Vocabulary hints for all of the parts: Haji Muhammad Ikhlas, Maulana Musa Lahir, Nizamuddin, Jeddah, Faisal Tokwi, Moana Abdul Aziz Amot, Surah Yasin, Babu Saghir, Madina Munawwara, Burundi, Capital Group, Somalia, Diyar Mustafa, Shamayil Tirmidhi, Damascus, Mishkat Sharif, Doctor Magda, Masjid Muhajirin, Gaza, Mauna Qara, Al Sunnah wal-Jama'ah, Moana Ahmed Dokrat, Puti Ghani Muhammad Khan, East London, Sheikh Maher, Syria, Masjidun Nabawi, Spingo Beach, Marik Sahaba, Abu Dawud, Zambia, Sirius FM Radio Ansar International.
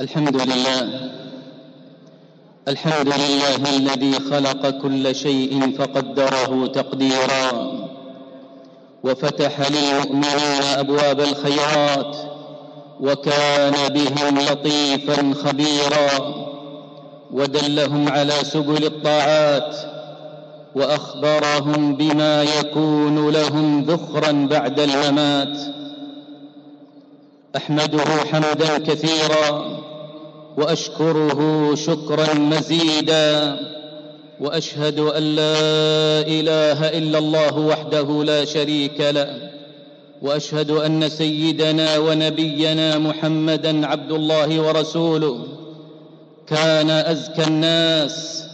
الحمد لله الذي خلق كل شيء فقدره تقديرا وفتح للمؤمنين أبواب الخيرات وكان بهم لطيفا خبيرا ودلهم على سبل الطاعات وأخبرهم بما يكون لهم ذخرا بعد الممات أحمده حمدا كثيرا وأشكره شكرا مزيدا وأشهد أن لا إله إلا الله وحده لا شريك له وأشهد أن سيدنا ونبينا محمدا عبد الله ورسوله كان أزكى الناس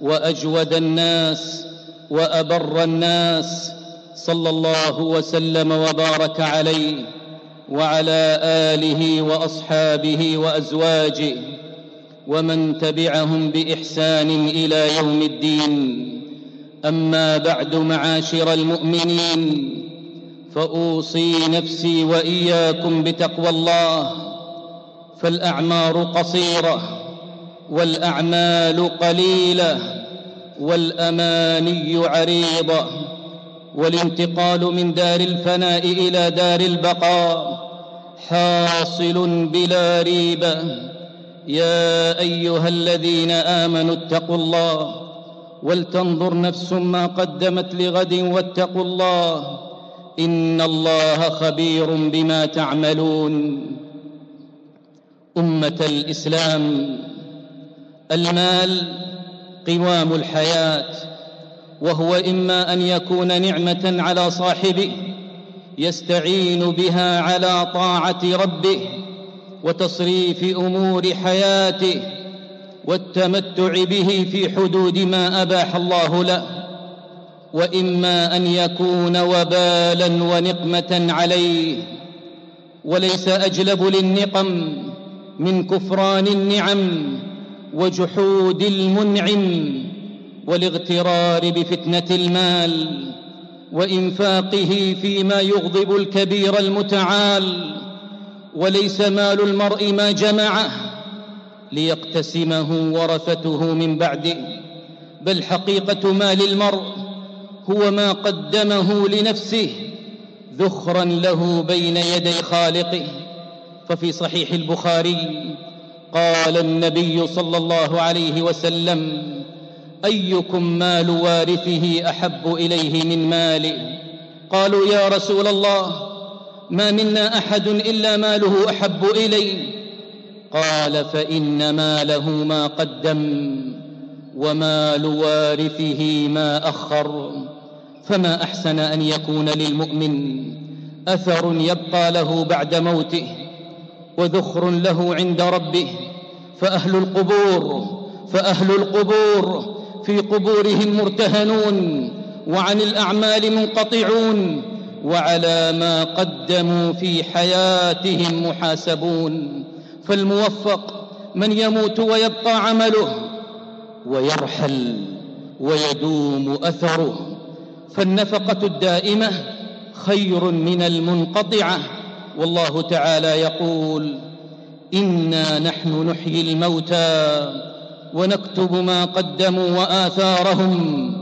وأجود الناس وأبر الناس صلى الله وسلم وبارك عليه وعلى آله وأصحابه وأزواجه ومن تبعهم بإحسان إلى يوم الدين. أما بعد معاشر المؤمنين، فأوصي نفسي وإياكم بتقوى الله، فالأعمار قصيرة والأعمال قليلة والأماني عريضة، والانتقال من دار الفناء إلى دار البقاء حاصل بلا ريب. يا أيها الذين آمنوا اتقوا الله ولتنظر نفس ما قدمت لغد واتقوا الله إن الله خبير بما تعملون. أمة الإسلام، المال قوام الحياة، وهو إما أن يكون نعمة على صاحبه يستعين بها على طاعة ربه وتصريف أمور حياته والتمتع به في حدود ما أباح الله له، وإما أن يكون وبالا ونقمة عليه. وليس أجلب للنقم من كفران النعم وجحود المنعم والاغترار بفتنة المال وإنفاقه فيما يغضب الكبير المتعال. وليس مال المرء ما جمعه ليقتسمه ورثته من بعده، بل حقيقة مال المرء هو ما قدمه لنفسه ذخرا له بين يدي خالقه. ففي صحيح البخاري قال النبي صلى الله عليه وسلم: أيكم مال وارثه أحب إليه من ماله؟ قالوا: يا رسول الله، ما منا أحد إلا ماله أحب إليه. قال: فإن ماله ما قدم ومال وارثه ما أخر. فما أحسن أن يكون للمؤمن أثر يبقى له بعد موته وذخر له عند ربه. فأهل القبور في قبورهم مرتهنون وعن الأعمال منقطعون، وعلى ما قدموا في حياتهم محاسبون. فالموفق من يموت ويبقى عمله ويرحل ويدوم أثره، فالنفقة الدائمة خير من المنقطعة. والله تعالى يقول: إنا نحن نحيي الموتى ونكتب ما قدموا وآثارهم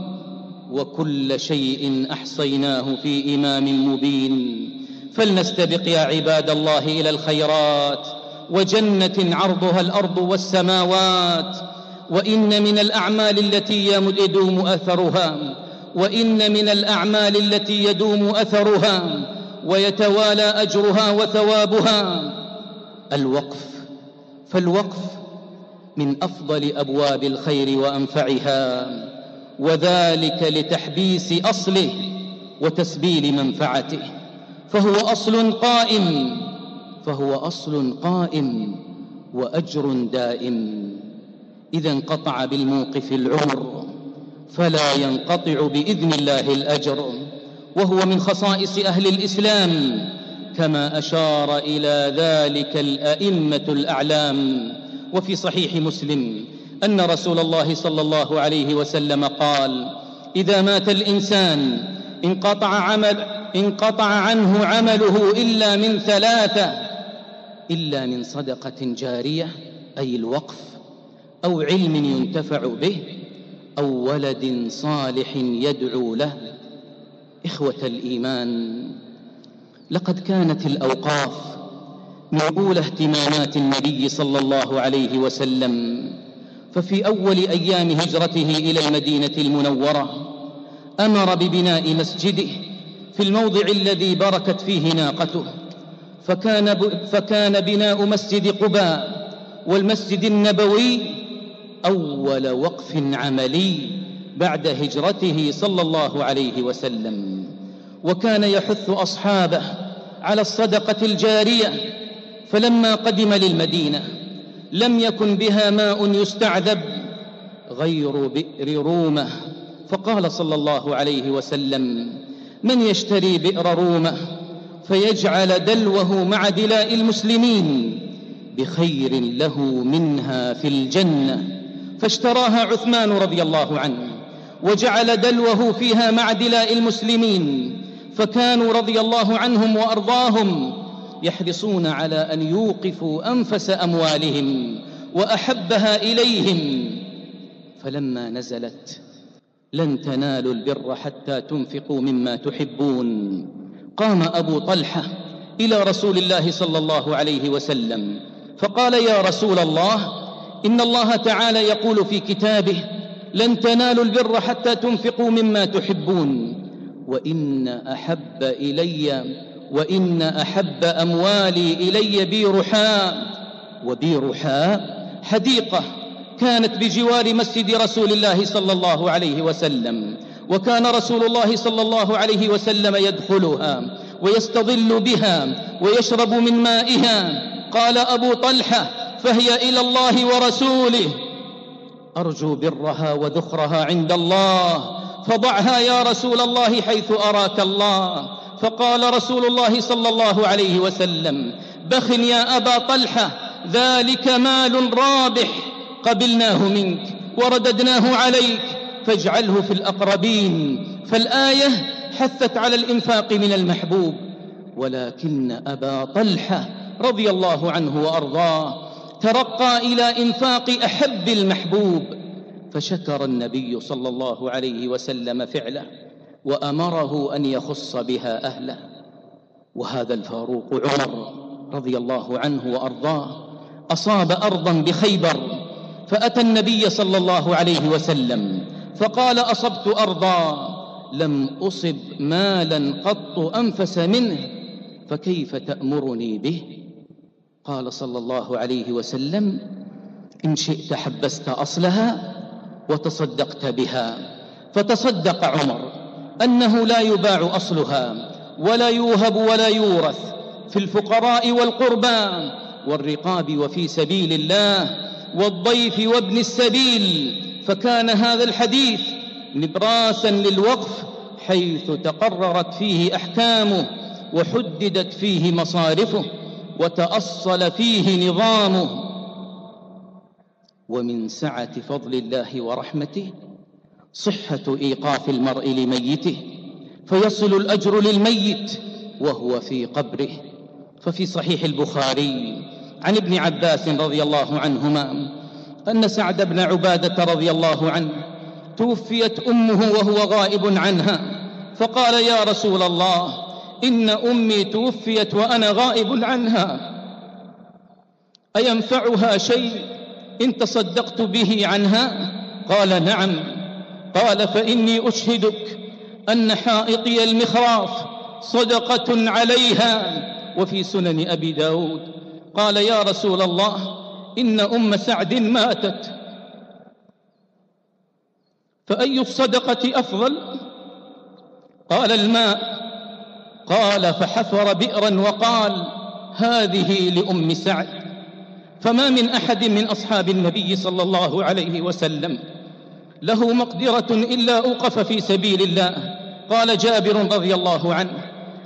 وكل شيء أحصيناه في إمام مبين. فلنستبق يا عباد الله إلى الخيرات وجنة عرضها الأرض والسماوات. وإن من الأعمال التي يدوم أثرها ويتوالى أجرها وثوابها الوقف. فالوقف من أفضل أبواب الخير وأنفعها، وذلك لتحبيس أصله وتسبيل منفعته. فهو أصل قائم وأجر دائم. إذا انقطع بالموقف العمر فلا ينقطع بإذن الله الأجر، وهو من خصائص أهل الإسلام، كما أشار إلى ذلك الأئمة الأعلام. وفي صحيح مسلم أن رسول الله صلى الله عليه وسلم قال: إذا مات الإنسان انقطع عنه عمله إلا من ثلاثة: إلا من صدقة جارية أي الوقف أو علم ينتفع به أو ولد صالح يدعو له. إخوة الإيمان، لقد كانت الأوقاف من أولى اهتمامات النبي صلى الله عليه وسلم، ففي أول أيام هجرته إلى المدينة المنورة أمر ببناء مسجده في الموضع الذي بركت فيه ناقته، فكان بناء مسجد قباء والمسجد النبوي أول وقف عملي بعد هجرته صلى الله عليه وسلم. وكان يحث أصحابه على الصدقة الجارية، فلما قدم للمدينة لم يكن بها ماء يستعذب غير بئر رومة، فقال صلى الله عليه وسلم: من يشتري بئر رومة فيجعل دلوه مع دلاء المسلمين بخير له منها في الجنة. فاشتراها عثمان رضي الله عنه وجعل دلوه فيها مع دلاء المسلمين، فكانوا رضي الله عنهم وأرضاهم يحرصون على أن يوقفوا أنفس أموالهم وأحبها إليهم. فلما نزلت: لن تنالوا البر حتى تنفقوا مما تحبون، قام أبو طلحة إلى رسول الله صلى الله عليه وسلم فقال: يا رسول الله، إن الله تعالى يقول في كتابه: لن تنالوا البر حتى تنفقوا مما تحبون، وإن أحب أموالي إلي بيرحاء، وبيرحاء حديقة كانت بجوار مسجد رسول الله صلى الله عليه وسلم، وكان رسول الله صلى الله عليه وسلم يدخلها ويستظل بها ويشرب من مائها. قال أبو طلحة: فهي إلى الله ورسوله، أرجو برها وذخرها عند الله، فضعها يا رسول الله حيث أراك الله. فقال رسول الله صلى الله عليه وسلم: بخ يا أبا طلحة، ذلك مال رابح قبلناه منك ورددناه عليك، فاجعله في الأقربين. فالآية حثت على الإنفاق من المحبوب، ولكن أبا طلحة رضي الله عنه وأرضاه ترقى إلى إنفاق أحب المحبوب، فشكر النبي صلى الله عليه وسلم فعله وأمره أن يخص بها أهله. وهذا الفاروق عمر رضي الله عنه وأرضاه أصاب أرضا بخيبر، فأتى النبي صلى الله عليه وسلم فقال: أصبت أرضا لم أصب مالا قط أنفس منه، فكيف تأمرني به؟ قال صلى الله عليه وسلم: إن شئت حبست أصلها وتصدقت بها. فتصدق عمر أنه لا يباع أصلها ولا يوهب ولا يورث، في الفقراء والقربى والرقاب وفي سبيل الله والضيف وابن السبيل. فكان هذا الحديث نبراسا للوقف، حيث تقررت فيه أحكامه وحددت فيه مصارفه وتأصل فيه نظامه. ومن سعة فضل الله ورحمته صحة إيقاف المرء لميته، فيصل الأجر للميت وهو في قبره. ففي صحيح البخاري عن ابن عباس رضي الله عنهما أن سعد بن عبادة رضي الله عنه توفيت أمه وهو غائب عنها، فقال: يا رسول الله، إن أمي توفيت وأنا غائب عنها، أينفعها شيء إن تصدقت به عنها؟ قال: نعم. قال: فإني أشهدك أن حائطي المخراف صدقة عليها. وفي سنن أبي داود قال: يا رسول الله، إن أم سعد ماتت، فأي الصدقة أفضل؟ قال: الماء. قال: فحفر بئرا وقال: هذه لأم سعد. فما من أحد من أصحاب النبي صلى الله عليه وسلم له مقدرة إلا أوقف في سبيل الله. قال جابر رضي الله عنه: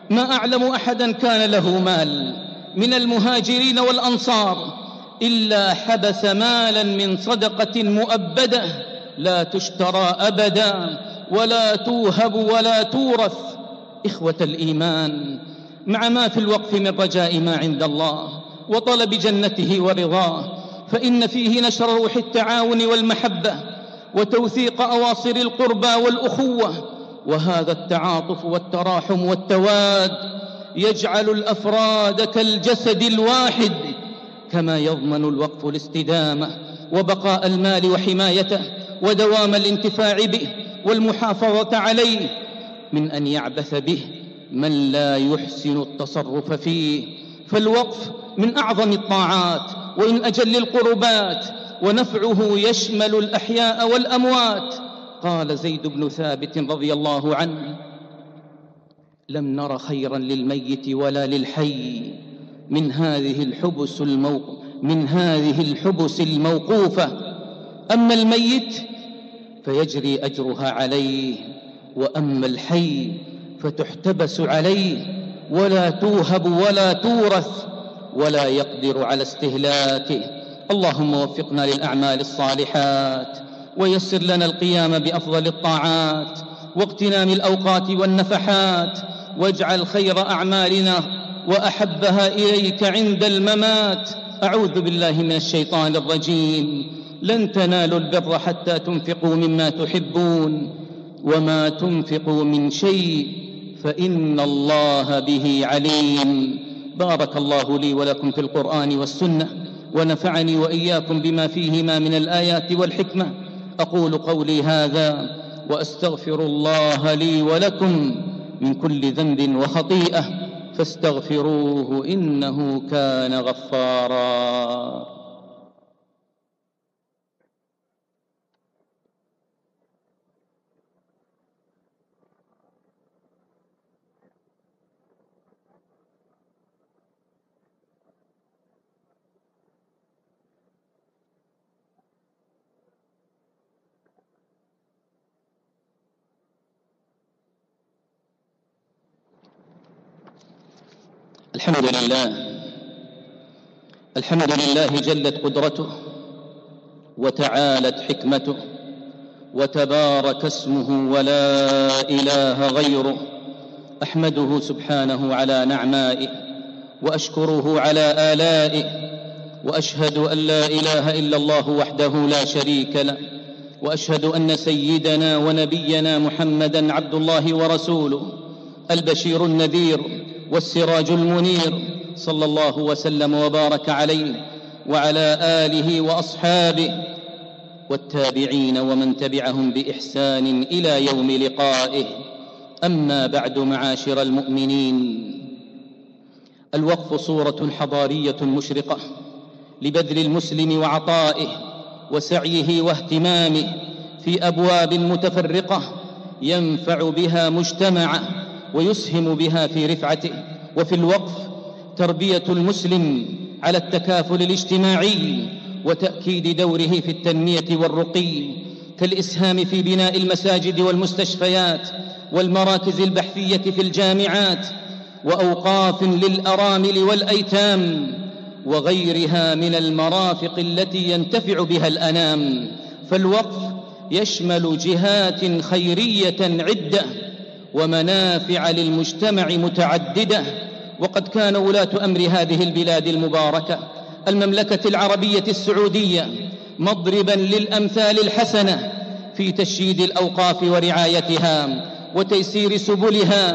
ما أعلم أحدا كان له مال من المهاجرين والأنصار إلا حبس مالا من صدقة مؤبدة لا تشترى أبدا ولا توهب ولا تورث. إخوة الإيمان، مع ما في الوقف من رجاء ما عند الله وطلب جنته ورضاه، فإن فيه نشر روح التعاون والمحبة وتوثيق أواصر القربى والأخوة، وهذا التعاطف والتراحم والتواد يجعل الأفراد كالجسد الواحد، كما يضمن الوقف الاستدامة وبقاء المال وحمايته ودوام الانتفاع به والمحافظة عليه من أن يعبث به من لا يحسن التصرف فيه. فالوقف من أعظم الطاعات وإن أجل القربات، ونفعه يشمل الأحياء والأموات. قال زيد بن ثابت رضي الله عنه: لم نر خيرا للميت ولا للحي من هذه الحبس الموقوفة، أما الميت فيجري أجرها عليه، وأما الحي فتحتبس عليه ولا توهب ولا تورث ولا يقدر على استهلاكه. اللهم وفقنا للأعمال الصالحات، ويسر لنا القيام بأفضل الطاعات واغتنام الأوقات والنفحات، واجعل خير أعمالنا وأحبها إليك عند الممات. أعوذ بالله من الشيطان الرجيم: لن تنالوا البر حتى تنفقوا مما تحبون، وما تنفقوا من شيء فإن الله به عليم. بارك الله لي ولكم في القرآن والسنة، ونفعني وإياكم بما فيهما من الآيات والحكمة. أقول قولي هذا وأستغفر الله لي ولكم من كل ذنب وخطيئة، فاستغفروه إنه كان غفارا. الحمد لله جلت قدرته وتعالت حكمته وتبارك اسمه ولا إله غيره. أحمده سبحانه على نعمائه، وأشكره على آلائه، وأشهد أن لا إله إلا الله وحده لا شريك له، وأشهد أن سيدنا ونبينا محمدا عبد الله ورسوله البشير النذير والسراج المنير، صلى الله وسلم وبارك عليه وعلى آله وأصحابه والتابعين ومن تبعهم بإحسان إلى يوم لقائه. أما بعد، معاشر المؤمنين، الوقف صورة حضارية مشرقة لبذل المسلم وعطائه وسعيه واهتمامه في أبواب متفرقة ينفع بها مجتمعه ويسهم بها في رفعته. وفي الوقف تربية المسلم على التكافل الاجتماعي وتأكيد دوره في التنمية والرقي، كالإسهام في بناء المساجد والمستشفيات والمراكز البحثية في الجامعات، وأوقاف للأرامل والأيتام وغيرها من المرافق التي ينتفع بها الأنام. فالوقف يشمل جهات خيرية عدة ومنافع للمجتمع متعددة. وقد كان ولاة أمر هذه البلاد المباركة المملكة العربية السعودية مضربا للأمثال الحسنة في تشييد الأوقاف ورعايتها وتيسير سبلها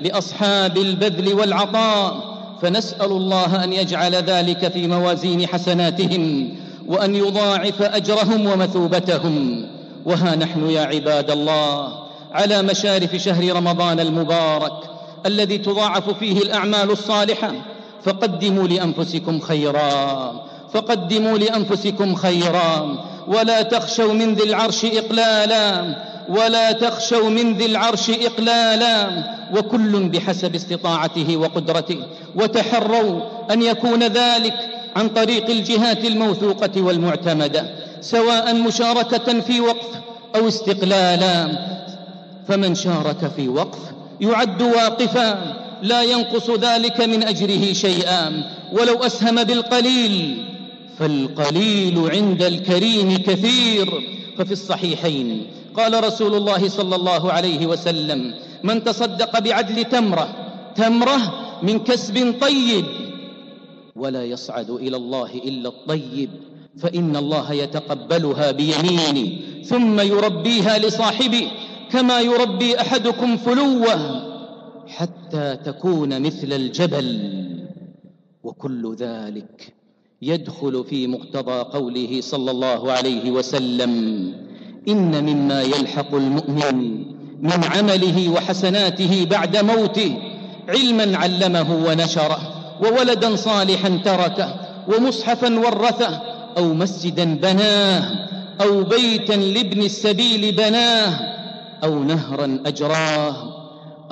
لأصحاب البذل والعطاء، فنسأل الله أن يجعل ذلك في موازين حسناتهم وأن يضاعف أجرهم ومثوبتهم. وها نحن يا عباد الله على مشارف شهر رمضان المبارك الذي تضاعف فيه الأعمال الصالحة، فقدموا لأنفسكم خيرا، ولا تخشوا من ذي العرش إقلالا، وكل بحسب استطاعته وقدرته، وتحروا أن يكون ذلك عن طريق الجهات الموثوقة والمعتمدة، سواء مشاركة في وقف أو استقلالا. فمن شارك في وقف يعد واقفا، لا ينقص ذلك من أجره شيئا، ولو أسهم بالقليل فالقليل عند الكريم كثير. ففي الصحيحين قال رسول الله صلى الله عليه وسلم: من تصدق بعدل تمرة من كسب طيب ولا يصعد إلى الله إلا الطيب فإن الله يتقبلها بيمينه ثم يربيها لصاحبه كما يربي أحدكم فلوه حتى تكون مثل الجبل وكل ذلك يدخل في مقتضى قوله صلى الله عليه وسلم إن مما يلحق المؤمن من عمله وحسناته بعد موته علما علمه ونشره وولدا صالحا تركه ومصحفا ورثه أو مسجدا بناه أو بيتا لابن السبيل بناه أو نهرا أجراه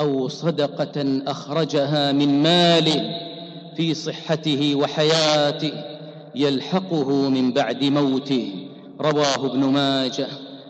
أو صدقة أخرجها من ماله في صحته وحياته يلحقه من بعد موته رواه ابن ماجه.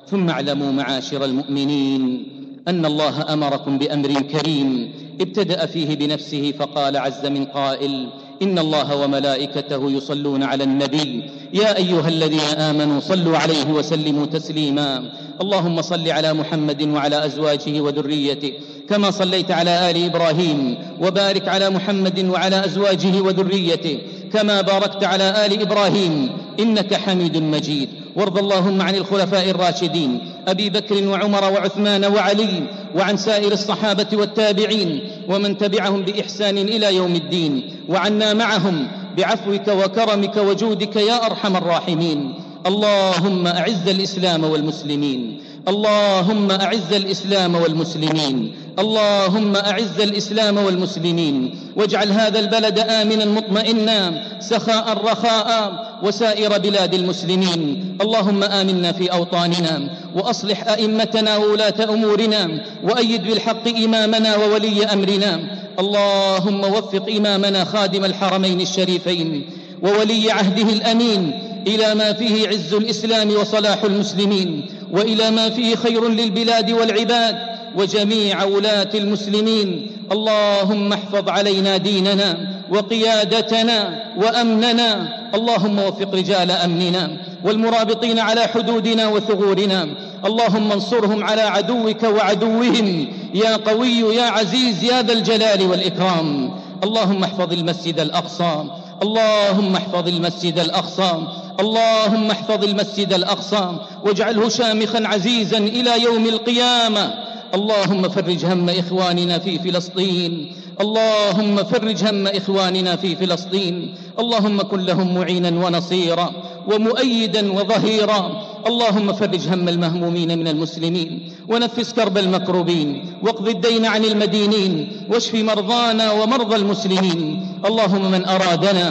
ثم اعلموا معاشر المؤمنين أن الله أمركم بأمر كريم ابتدأ فيه بنفسه فقال عز من قائل إن الله وملائكته يصلون على النبي يا أيها الذين آمنوا صلوا عليه وسلموا تسليما اللهم صل على محمد وعلى أزواجه وذريته كما صليت على آل إبراهيم وبارك على محمد وعلى أزواجه وذريته كما باركت على آل إبراهيم إنك حميد مجيد. وارض اللهم عن الخلفاء الراشدين أبي بكر وعمر وعثمان وعلي وعن سائر الصحابة والتابعين ومن تبعهم بإحسان إلى يوم الدين وعنا معهم بعفوك وكرمك وجودك يا أرحم الراحمين. اللهم أعز الإسلام والمسلمين اللهم أعز الإسلام والمسلمين اللهم أعز الإسلام والمسلمين واجعل هذا البلد آمنا مطمئنا سخاء رخاء وسائر بلاد المسلمين. اللهم آمنا في أوطاننا وأصلح أئمتنا وولاة أمورنا وأيد بالحق إمامنا وولي أمرنا. اللهم وفق إمامنا خادم الحرمين الشريفين وولي عهده الأمين إلى ما فيه عز الإسلام وصلاح المسلمين وإلى ما فيه خير للبلاد والعباد وجميع ولاة المسلمين. اللهم احفظ علينا ديننا وقيادتنا وأمننا. اللهم وفق رجال أمننا والمرابطين على حدودنا وثغورنا. اللهم انصرهم على عدوك وعدوهم يا قوي يا عزيز يا ذا الجلال والإكرام. اللهم احفظ المسجد الأقصى اللهم احفظ المسجد الأقصى اللهم احفظ المسجد الأقصى واجعله شامخا عزيزا إلى يوم القيامة. اللهم فرج هم إخواننا في فلسطين اللهم فرج هم إخواننا في فلسطين. اللهم كن لهم معينا ونصيرا ومؤيدا وظهيرا. اللهم فرج هم المهمومين من المسلمين ونفس كرب المكروبين واقض الدين عن المدينين واشف مرضانا ومرضى المسلمين. اللهم من أرادنا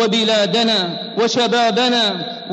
وبلادنا وشبابنا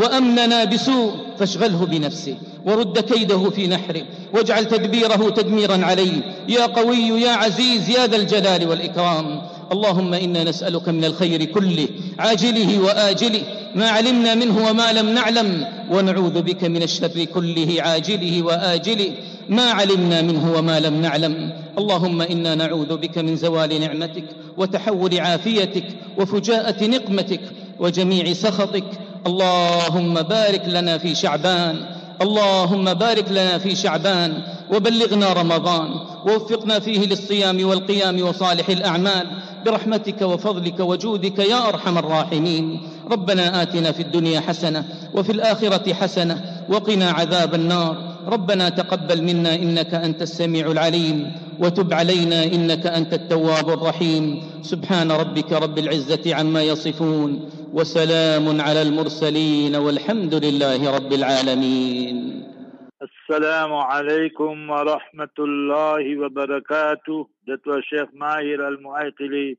وأمننا بسوء فاشغله بنفسه ورد كيده في نحره واجعل تدبيره تدميرا عليه يا قوي يا عزيز يا ذا الجلال والإكرام. اللهم إنا نسألك من الخير كله عاجله وآجله ما علمنا منه وما لم نعلم ونعوذ بك من الشر كله عاجله وآجله ما علمنا منه وما لم نعلم. اللهم إنا نعوذ بك من زوال نعمتك وتحول عافيتك وفجاءة نقمتك وجميع سخطك. اللهم بارك لنا في شعبان اللهم بارك لنا في شعبان وبلغنا رمضان ووفقنا فيه للصيام والقيام وصالح الأعمال برحمتك وفضلك وجودك يا أرحم الراحمين. ربنا آتنا في الدنيا حسنة وفي الآخرة حسنة وقنا عذاب النار. ربنا تقبل منا إنك أنت السميع العليم وتب علينا إنك أنت التواب الرحيم. سبحان ربك رب العزة عما يصفون وسلام على المرسلين والحمد لله رب العالمين. السلام عليكم ورحمة الله وبركاته. That was Sheikh Maher Al-Mu'ayqili.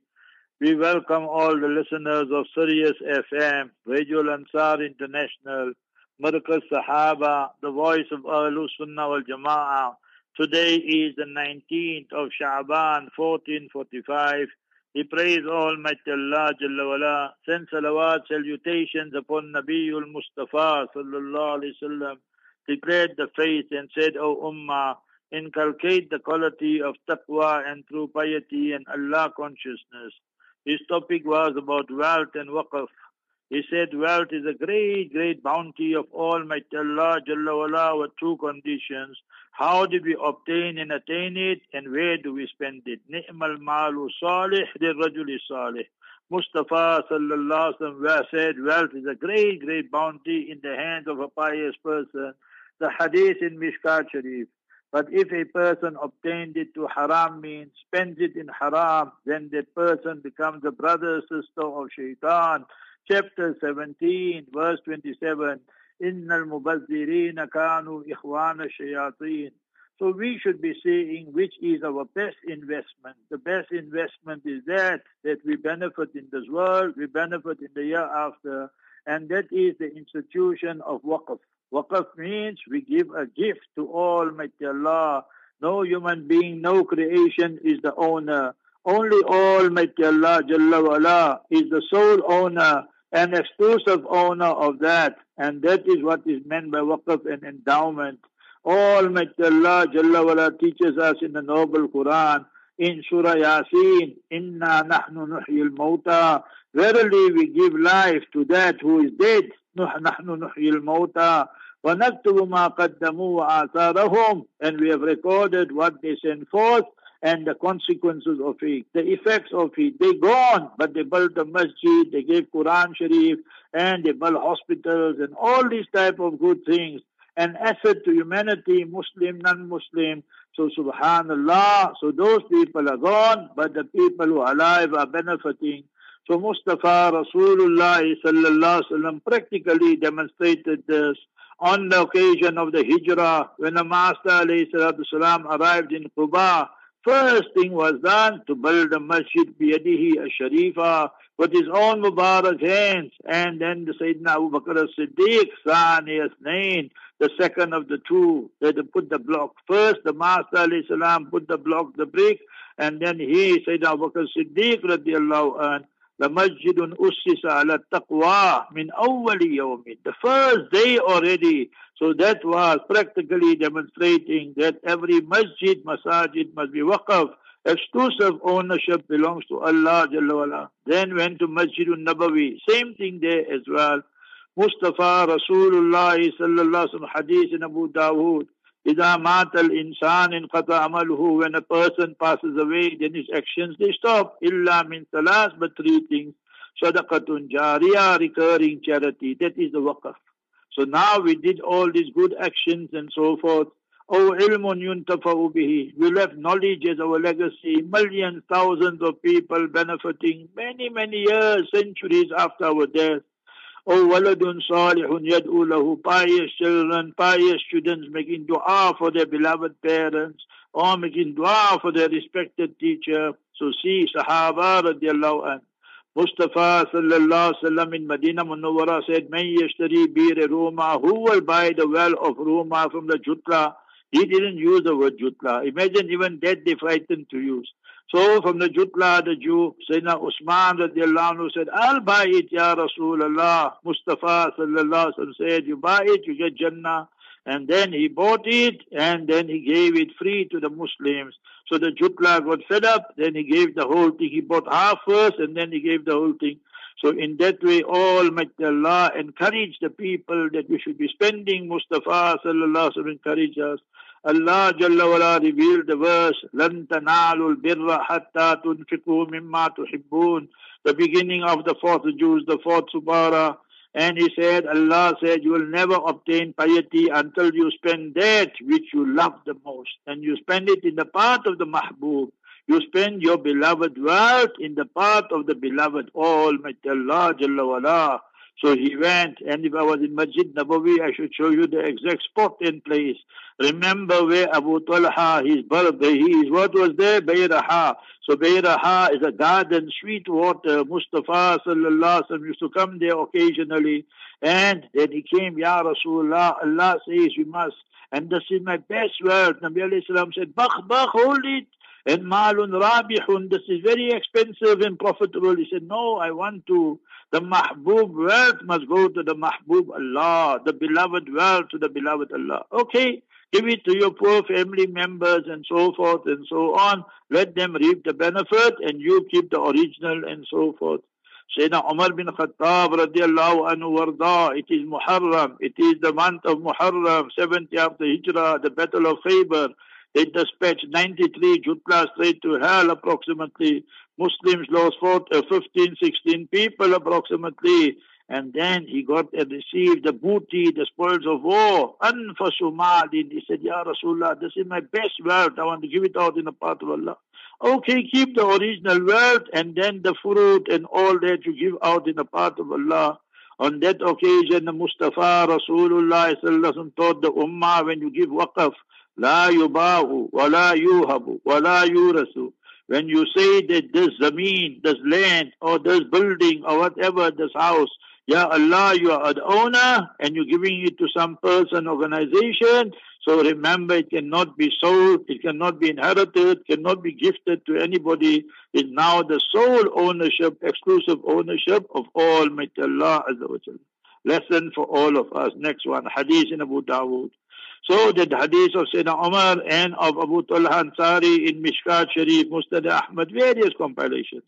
We welcome all the listeners of Sirius FM Radio Ansar International, Marik Sahaba, the voice of Al Sunnah wal-Jama'ah. Today is the 19th of Sha'ban 1445. We praise Almighty Allah Jalla Wala, send salawat, salutations upon Nabiul Mustafa Sallallahu Alaihi Wasallam, declared the faith and said, O Ummah, inculcate the quality of taqwa and true piety and Allah consciousness. His topic was about wealth and waqf. He said wealth is a great bounty of Almighty Allah Jalla Wala with two conditions. How do we obtain and attain it, and where do we spend it? Ni'mal malu salih lirajuli salih. Mustafa sallallahu alaihi wasallam said, wealth is a great, great bounty in the hands of a pious person. The hadith in Mishkat Sharif. But if a person obtained it to haram means, spends it in haram, then that person becomes a brother, sister of shaitan. Chapter 17, verse 27. Innal mubazirina kanu ikhwana shayateen. So we should be saying which is our best investment. The best investment is that we benefit in this world, we benefit in the year after, and that is the institution of waqf. Waqf means we give a gift to Almighty Allah. No human being, no creation is the owner. Only Almighty Allah Jalla wa'ala is the sole owner and exclusive owner of that. And that is what is meant by waqf and endowment. Almighty Allah Jalla wa'ala teaches us in the noble Quran, in Surah Yasin, Inna nahnu nuhyil mawta. Verily we give life to that who is dead. Nahnu nuhyil mawta. Wa naktubu ma qaddamu wa atharahum. And we have recorded what they sent forth and the consequences of it, the effects of it. They gone, but they built a masjid, they gave Quran Sharif, and they built hospitals and all these type of good things. An asset to humanity, Muslim, non-Muslim. So subhanallah, so those people are gone, but the people who are alive are benefiting. So Mustafa Rasulullah sallallahu alaihi wasallam practically demonstrated this on the occasion of the hijrah. When the Master alayhi salatu salam arrived in Quba, first thing was done to build a masjid biyadihi al-sharifa with his own Mubarak hands. And then the Sayyidina Abu Bakr as-Siddiq, Sani as-Nain, the second of the two, they had to put the block. First, the Master alayhi salam put the block, the brick, and then he, Sayyidina Abu Bakr as-Siddiq radiallahu anhu, the Masjidun ussisa ala taqwa min awwali yawmin. The first day already. So that was practically demonstrating that every masajid must be waqf. Exclusive ownership belongs to Allah Jalla wa'ala. Then went to Masjidun Nabawi. Same thing there as well. Mustafa Rasulullah sallallahu alaihi wasallam hadith in Abu Dawud. إِذَا مَاتَ الْإِنسَانِ انْقَطَعَ عَمَلُهُ. When a person passes away, then his actions, they stop. إِلَّا مِنْ ثَلَاثٍ, but three things. صَدَقَةٌ جَارِيَةٌ, recurring charity. That is the waqf. So now we did all these good actions and so forth. Oh, ilmun yuntafa'u bihi. We left knowledge as our legacy. Millions, thousands of people benefiting many, many years, centuries after our death. Oh, waladun salihun yad'u lahu, pious children, pious students making dua for their beloved parents or making dua for their respected teacher. So see, Sahaba radiallahu anhu. Mustafa sallallahu alaihi wasallam in Madina Munawwara said, man yashtari bir Ruma, who will buy the well of Ruma from the Jutla? He didn't use the word Jutla. Imagine even that they frightened to use. So from the Jutla, the Jew, Sayyidina Usman radiallahu anhu said, I'll buy it, Ya Rasulullah. Mustafa sallallahu alaihi wasallam said, you buy it, you get Jannah. And then he bought it, and then he gave it free to the Muslims. So the Jutla got fed up, then he gave the whole thing. He bought half first, and then he gave the whole thing. So in that way, Almighty Allah encouraged the people that we should be spending. Mustafa sallallahu alaihi wasallam encouraged us. Allah Jalla wala revealed the verse, لَن تَنَالُوا الْبِرَّ حَتَّى تُنْفِقُوا مِمَّا تُحِبُّونَ. The beginning of the fourth Jews, the fourth Subara. And he said, Allah said, you will never obtain piety until you spend that which you love the most. And you spend it in the path of the Mahbub. You spend your beloved wealth in the path of the beloved. Almighty Allah Jalla wala. So he went, and if I was in Masjid Nabawi, I should show you the exact spot and place. Remember where Abu Talha, his birthday, his what was there? Bayraha. So Bayraha is a garden, sweet water. Mustafa sallallahu alaihi wasallam used to come there occasionally. And then he came, Ya Rasulullah, Allah says you must. And this is my best wealth. Nabi alayhi salam said, Bakh, hold it. And malun rabihun, this is very expensive and profitable. He said, no, I want to. The mahbub wealth must go to the mahbub Allah, the beloved wealth to the beloved Allah. Okay, give it to your poor family members and so forth and so on. Let them reap the benefit and you keep the original and so forth. Sayyidina Umar bin Khattab radiallahu anhu warda, it is Muharram, it is the month of Muharram, 70 after Hijrah, the Battle of Khaybar. It dispatched 93 Jutla straight to hell approximately. Muslims lost 15-16 people approximately. And then he got and received the booty, the spoils of war. Anfasu malin. He said, Ya Rasulullah, this is my best wealth. I want to give it out in the path of Allah. Okay, keep the original wealth and then the fruit and all that you give out in the path of Allah. On that occasion, Mustafa Rasulullah taught the Ummah, when you give waqf, la yubahu, wa la yuhabu, wa la yurasu. When you say that this zameen, this land, or this building, or whatever, this house, Ya Allah, you are the owner, and you're giving it to some person, organization. So remember, it cannot be sold, it cannot be inherited, cannot be gifted to anybody. It's now the sole ownership, exclusive ownership of Almighty Allah Azza wa Jalla. Lesson for all of us. Next one, Hadith in Abu Dawud. So that Hadith of Sayyidina Umar and of Abu Talha Ansari in Mishkat Sharif, Mustad Ahmad, various compilations.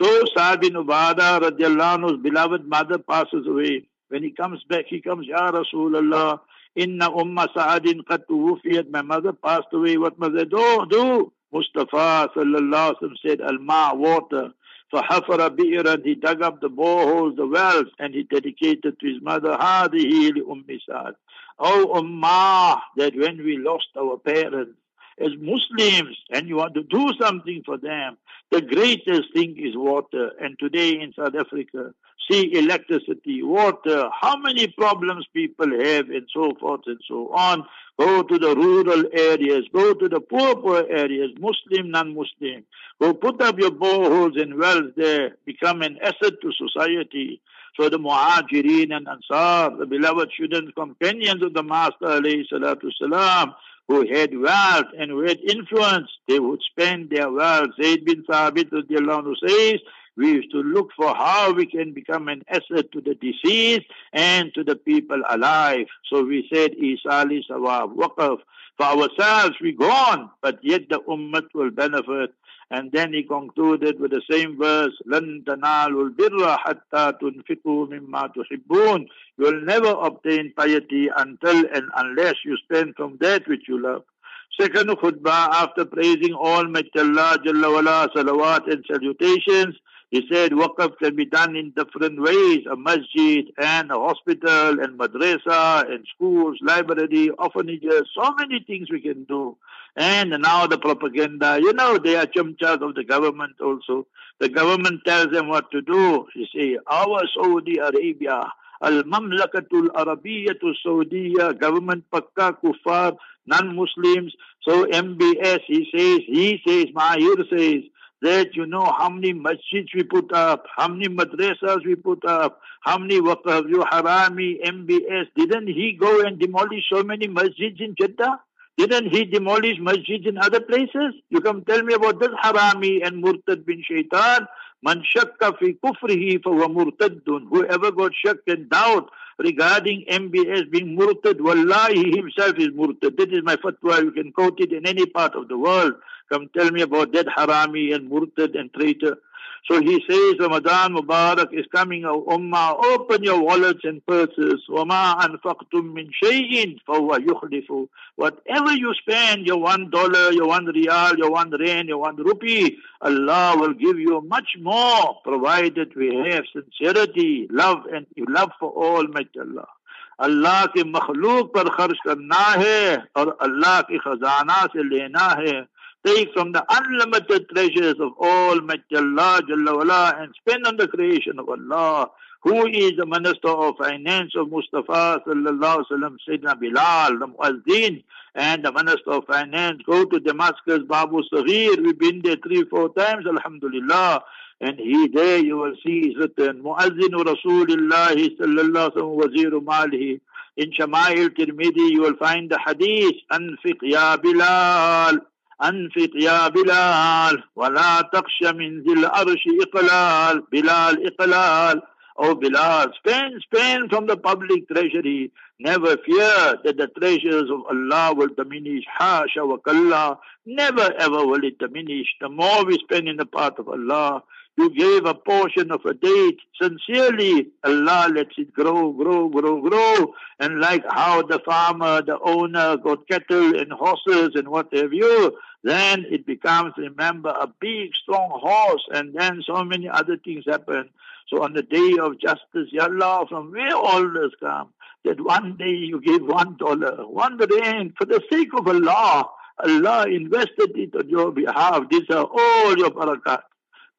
So Sa'd bin Ubadah radiallahu anhu's beloved mother passes away. When he comes back, he comes, Ya Rasulullah, Inna Umma Sa'adin qad tuwufiyat. My mother passed away. What must I do? Mustafa sallallahu alaihi wasallam said, Al-ma, water. فَحَفَرَ بِئِرًا. He dug up the boreholes, the wells, and he dedicated to his mother, هَذِهِ لِأُمِّ سَعْدٍ. Oh Ummah, that when we lost our parents, as Muslims, and you want to do something for them, the greatest thing is water. And today in South Africa, see electricity, water, how many problems people have, and so forth and so on. Go to the rural areas, go to the poor areas, Muslim, non-Muslim. Go put up your boreholes and wells there, become an asset to society. So the Muhajirin and Ansar, the beloved student companions of the Master, alayhi salatu salam, who had wealth and who had influence, they would spend their wealth. Zayd bin Thabit radiallahu anhu says, we used to look for how we can become an asset to the deceased and to the people alive. So we said, Isali Sawab, Waqaf. For ourselves, we gone, but yet the Ummah will benefit. And then he concluded with the same verse, لَن تَنَالُوا الْبِرَّ حَتَّى تُنْفِقُوا مِمَّا تُحِبُّونَ. You will never obtain piety until and unless you spend from that which you love. Second khutbah, after praising Almighty Allah Jalla wala, salawat and salutations, he said waqf can be done in different ways, a masjid and a hospital and madrasa and schools, library, orphanages, so many things we can do. And now the propaganda, you know, they are chumchas of the government also. The government tells them what to do. You see, our Saudi Arabia, Al-Mamlakatul Arabiyatul Saudiya, government pakka kuffar, non-Muslims. So MBS, he says, Maher says, that you know how many masjids we put up, how many madrasas we put up, how many waqaf, you harami, MBS. Didn't he go and demolish so many masjids in Jeddah? Didn't he demolish masjids in other places? You come tell me about this harami and murtad bin shaitan. Man shakka fi kufrihi fa wa murtaddun. Whoever got shocked and doubt regarding MBS being murtad, wallahi, he himself is murtad. That is my fatwa. You can quote it in any part of the world. Come tell me about that harami and murtad and traitor. So he says, Ramadan Mubarak is coming, O Ummah, open your wallets and purses. وَمَا أَنْفَقْتُم مِّن شَيْءٍ فَهُوَ يُخْلِفُ. Whatever you spend, your $1, your $1 real, your $1 rand, your $1 rupee, Allah will give you much more, provided we have sincerity, love, and love for Almighty Allah. Allah ke makhluq par kharch karna hai, aur Allah ke khazana se lena hai. Take from the unlimited treasures of Almighty Allah Jalla wala, and spend on the creation of Allah, who is the Minister of Finance of Mustafa Sallallahu Alaihi Wasallam, Sayyidina Bilal, the Muazzin, and the Minister of Finance. Go to Damascus, Babu Saghir. We've been there 3-4 times, Alhamdulillah. And he there, you will see, is written, Muazzinu Rasulillahi Sallallahu Alaihi Wasallam Waziru Malihi. In Shamayil Tirmidhi, you will find the Hadith, Anfiq ya Bilal. أنفق يا بلال ولا تخش من ذي العرش إقلال. بلال إقلال. Oh Bilal, spend from the public treasury. Never fear that the treasures of Allah will diminish. Hasha wa kallah. Never ever will it diminish. The more we spend in the path of Allah, You gave a portion of a date. Sincerely, Allah lets it grow, grow, grow, grow. And like how the farmer, the owner got cattle and horses and what have you, then it becomes, remember, a big, strong horse, and then so many other things happen. So on the day of justice, Ya Allah, from where all this come? That one day you gave $1, $1 for the sake of Allah. Allah invested it on your behalf. These are all your barakat.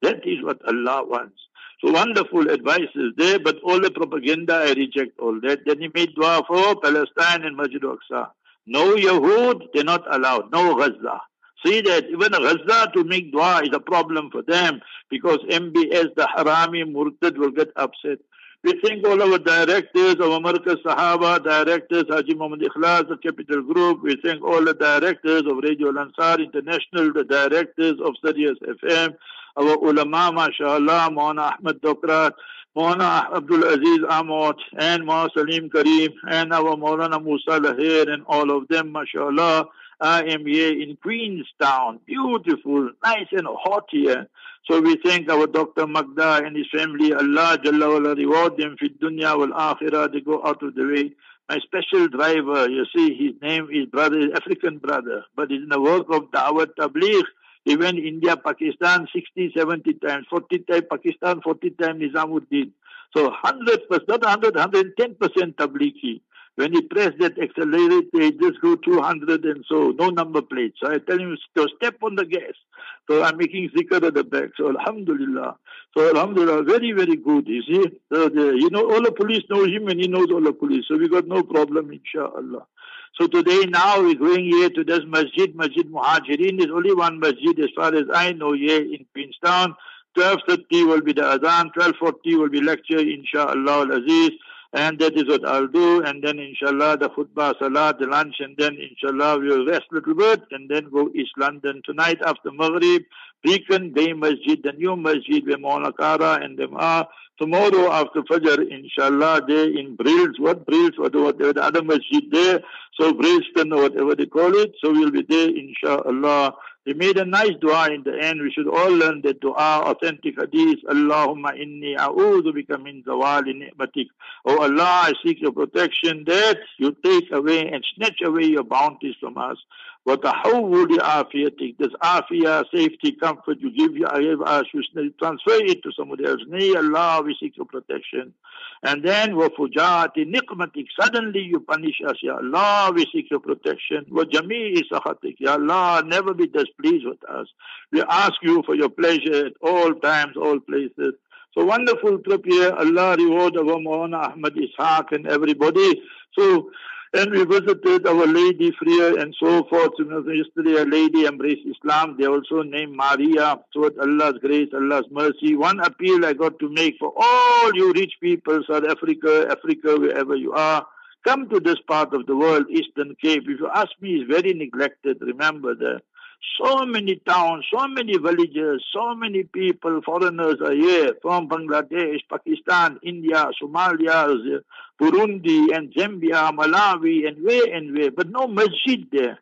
That is what Allah wants. So wonderful advice is there, but all the propaganda, I reject all that. Then he made dua for Palestine and Masjid Al-Aqsa. No Yahud, they're not allowed. No Gaza. See that even Gaza to make dua is a problem for them, because MBS, the Harami, Murtad will get upset. We thank all our directors, our Marik Sahaba directors, Haji Muhammad Ikhlas, the Capital Group. We thank all the directors of Radio Ansar International, the directors of Sirius FM, our ulama, mashallah, Moana Ahmed Dokrat, Moana Abdul Aziz Amot, and Mauna Salim Kareem, and our Maulana Musa Lahir, and all of them, mashallah. I am here in Queenstown, beautiful, nice and hot here. So we thank our Doctor Magda and his family. Allah Jalla wala reward them fi dunya wal akhirah. They go out of the way. My special driver, you see, his name is brother, African brother, but in the work of Dawat Tabligh. He went India, Pakistan 60, 70 times, 40 times Pakistan, 40 times Nizamuddin. So 100%, not 100, 110% Tablighi. When he pressed that accelerator, he just go 200 and so, no number plate. So I tell him to step on the gas. So I'm making zikr at the back. So Alhamdulillah. So Alhamdulillah, very, very good, you see. So all the police know him and he knows all the police. So we got no problem, inshallah. So today, now we're going here to this Masjid, Masjid Muhajirin. There's only one Masjid as far as I know here in Queenstown. 12:30 will be the Adhan, 12:40 will be lecture, inshallah al-Aziz. And that is what I'll do. And then, inshallah, the khutbah, salah, the lunch. And then, inshallah, we'll rest a little bit. And then go East London tonight after Maghrib. Beacon Bay Masjid, the new Masjid where Mauna Qara and them are. Tomorrow after Fajr, inshallah, they in Brills, whatever, the other Masjid there. So Brillston or whatever they call it. So we'll be there, inshallah. They made a nice dua in the end. We should all learn that dua, authentic hadith. Allahumma inni a'udhu bika min zawali ni'matik. Oh Allah, I seek your protection that you take away and snatch away your bounties from us. What a hawwuli afiyatik. This afiyah, safety, comfort you give us, you transfer it to somebody else. Nay, Allah, we seek your protection. And then, wa fujati niqmatik. Suddenly you punish us, Ya Allah, we seek your protection. Wa jami'i sakhatik. Ya Allah, never be displeased with us. We ask you for your pleasure at all times, all places. So wonderful trip here. Allah reward our Maulana Ahmed Ishaq and everybody. So, and we visited Our Lady Freer and so forth. Yesterday, a lady embraced Islam. They also named Maria. So with Allah's grace, Allah's mercy. One appeal I got to make for all you rich people, South Africa, wherever you are. Come to this part of the world, Eastern Cape. If you ask me, it's very neglected. Remember that. So many towns, so many villages, so many people, foreigners are here from Bangladesh, Pakistan, India, Somalia, Burundi, and Zambia, Malawi, and where, but no masjid there.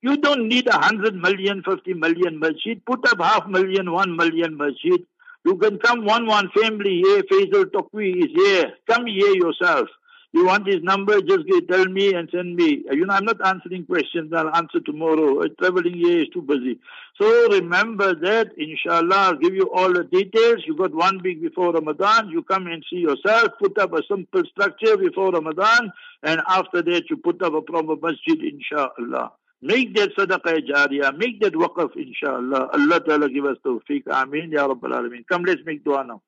You don't need 100 million, 50 million masjid. Put up 500,000, 1 million masjid. You can come one family here, Faisal Tokwi is here. Come here yourself. You want his number, just tell me and send me. You know, I'm not answering questions. I'll answer tomorrow. Traveling here is too busy. So remember that, inshallah, I'll give you all the details. You got 1 week before Ramadan. You come and see yourself. Put up a simple structure before Ramadan. And after that, you put up a proper masjid, inshallah. Make that sadaqah jariyah. Make that waqf, inshallah. Allah Ta'ala give us tawfiq. Ameen. Ya Rabbal Alameen. Come, let's make dua now.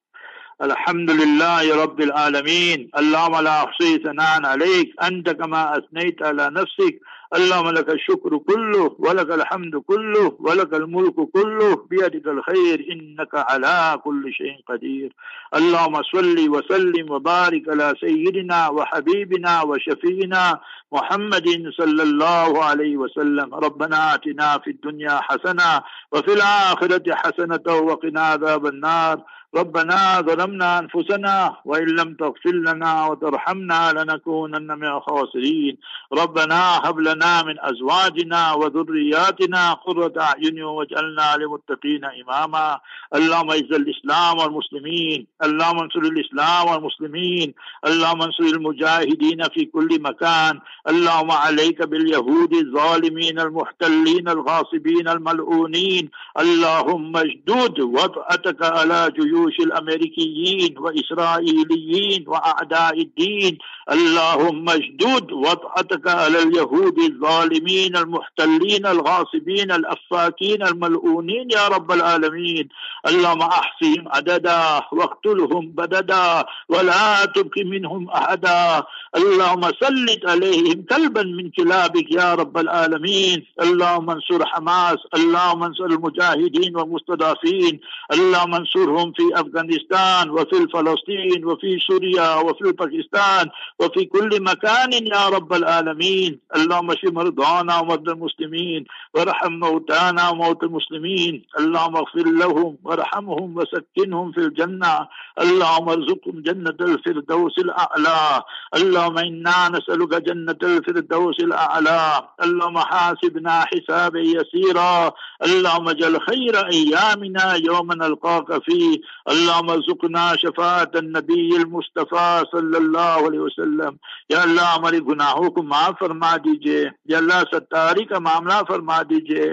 الحمد لله رب العالمين اللهم لا أحصي ثناء عليك أنت كما أثنيت على نفسك اللهم لك الشكر كله ولك الحمد كله ولك الملك كله بيدك الخير إنك على كل شيء قدير اللهم صل وسلم وبارك على سيدنا وحبيبنا وشفينا محمد صلى الله عليه وسلم ربنا آتنا في الدنيا حسنة وفي الآخرة حسنة وقنا عذاب النار ربنا ظلمنا أنفسنا وإن لم تغفر لنا وترحمنا لنكونن من الخاسرين ربنا هب لنا من أزواجنا وذرياتنا قرة أعين واجعلنا للمتقين إماما اللهم اعز الإسلام والمسلمين اللهم انصر الإسلام والمسلمين اللهم انصر المجاهدين في كل مكان اللهم عليك باليهود الظالمين المحتلين الغاصبين الملعونين اللهم اشدد وطأتك على جيوش الأمريكيين وإسرائيليين وأعداء الدين اللهم اشدد وطأتك على اليهود الظالمين المحتلين الغاصبين الأفاكين الملؤونين يا رب العالمين اللهم أحصهم عددا واقتلهم بددا ولا تبقي منهم أحدا اللهم سلط عليهم كلبا من كلابك يا رب العالمين اللهم انصر حماس اللهم انصر المجاهدين والمستضعفين اللهم انصرهم في أفغانستان وفي فلسطين وفي سوريا وفي باكستان وفي كل مكان يا رب العالمين اللهم اشف مرضانا ومرضى المسلمين وارحم موتانا وموتى المسلمين اللهم اغفر لهم وارحمهم وسكنهم في الجنة اللهم ارزقهم جنة الفردوس الأعلى اللهم إنا نسألك جنة الفردوس الأعلى اللهم حاسبنا حسابا يسيرا اللهم اجعل خير أيامنا يوم نلقاك فيه اللهم ارزقنا شفاعة النبي المصطفى صلی اللہ علیہ وسلم یا اللہ ہمارے گناہوں کو معاف فرما دیجئے یا اللہ ستاری کا معاملہ فرما دیجئے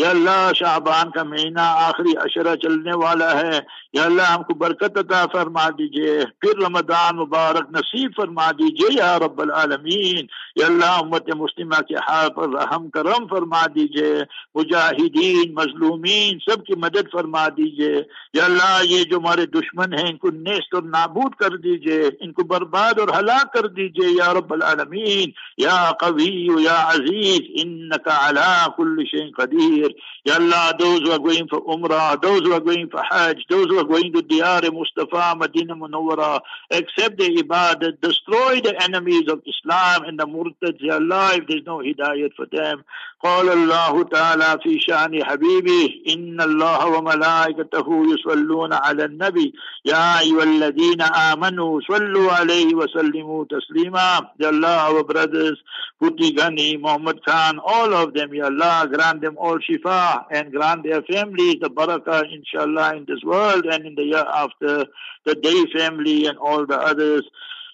یا اللہ شعبان کا مہینہ آخری عشرہ چلنے والا ہے یا اللہ ہم کو برکت عطا فرما دیجئے پھر رمضان مبارک نصیب فرما دیجئے یا رب العالمین یا اللہ امت مسلمہ کے حال پر رحم کرم فرما دیجئے مجاہدین مظلومین سب کی مدد فرما دیجئے یا اللہ یہ جو ہمارے دشمن ہیں ان کو نیست اور نابود کر دیجئے ان کو برباد اور ہلاک کر دیجئے یا رب العالمین یا قوی یا عزیز انکا علا کل شئ قدیر یا اللہ those who are going for Umrah those who are going for Hajj those who are going to Diyar Mustafa Madina Munawwara accept the ibadat destroy the enemies of Islam and the murtads ya Allah if there is no hidayat for them قال اللہ تعالی فی شان حبیبی ان اللہ و ملائکتہ یسولون على النبي يا أيها الذين آمنوا صلوا عليه وسلموا تسليما Ya Allah our brothers Puti Ghani Muhammad Khan all of them Ya Allah grant them all shifa and grant their families the barakah inshallah in this world and in the year after the day family and all the others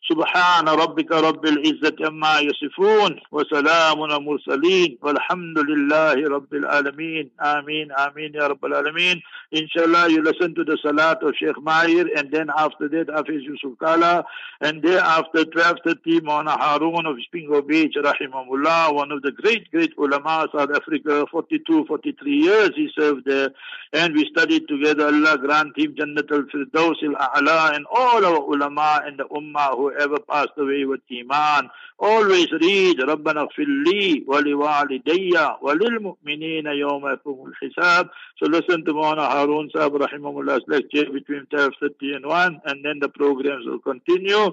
سبحان ربك رب العزة عما يصفون وسلام على المرسلين والحمد لله رب العالمين آمين آمين يا رب العالمين Inshallah you listen to the salat of Sheikh Maher and then after that Hafiz Yusuf Kala and thereafter 12:30 Maulana Harun of Spingo Beach Rahimahullah one of the great ulama South Africa 42-43 years he served there and we studied together Allah grant him Jannat al-Firdaus al-A'la and all our ulama and the ummah who ever passed away with Iman. Always read, رَبَّنَا اغْفِرْ لِي وَلِوَالِدَيَّ وَلِلْمُؤْمِنِينَ يَوْمَ يَقُومُ الْحِسَابِ So listen to Moana Harun Sahib Rahimahullah's lecture between 12:30 and 1 and then the programs will continue.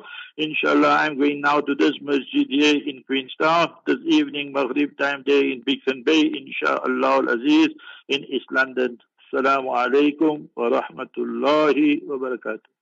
Inshallah, I'm going now to this masjid here in Queenstown. This evening, Maghrib time day in Beacon Bay, Inshallah al-Aziz in East London. Assalamu alaikum wa rahmatullahi wa barakatuh.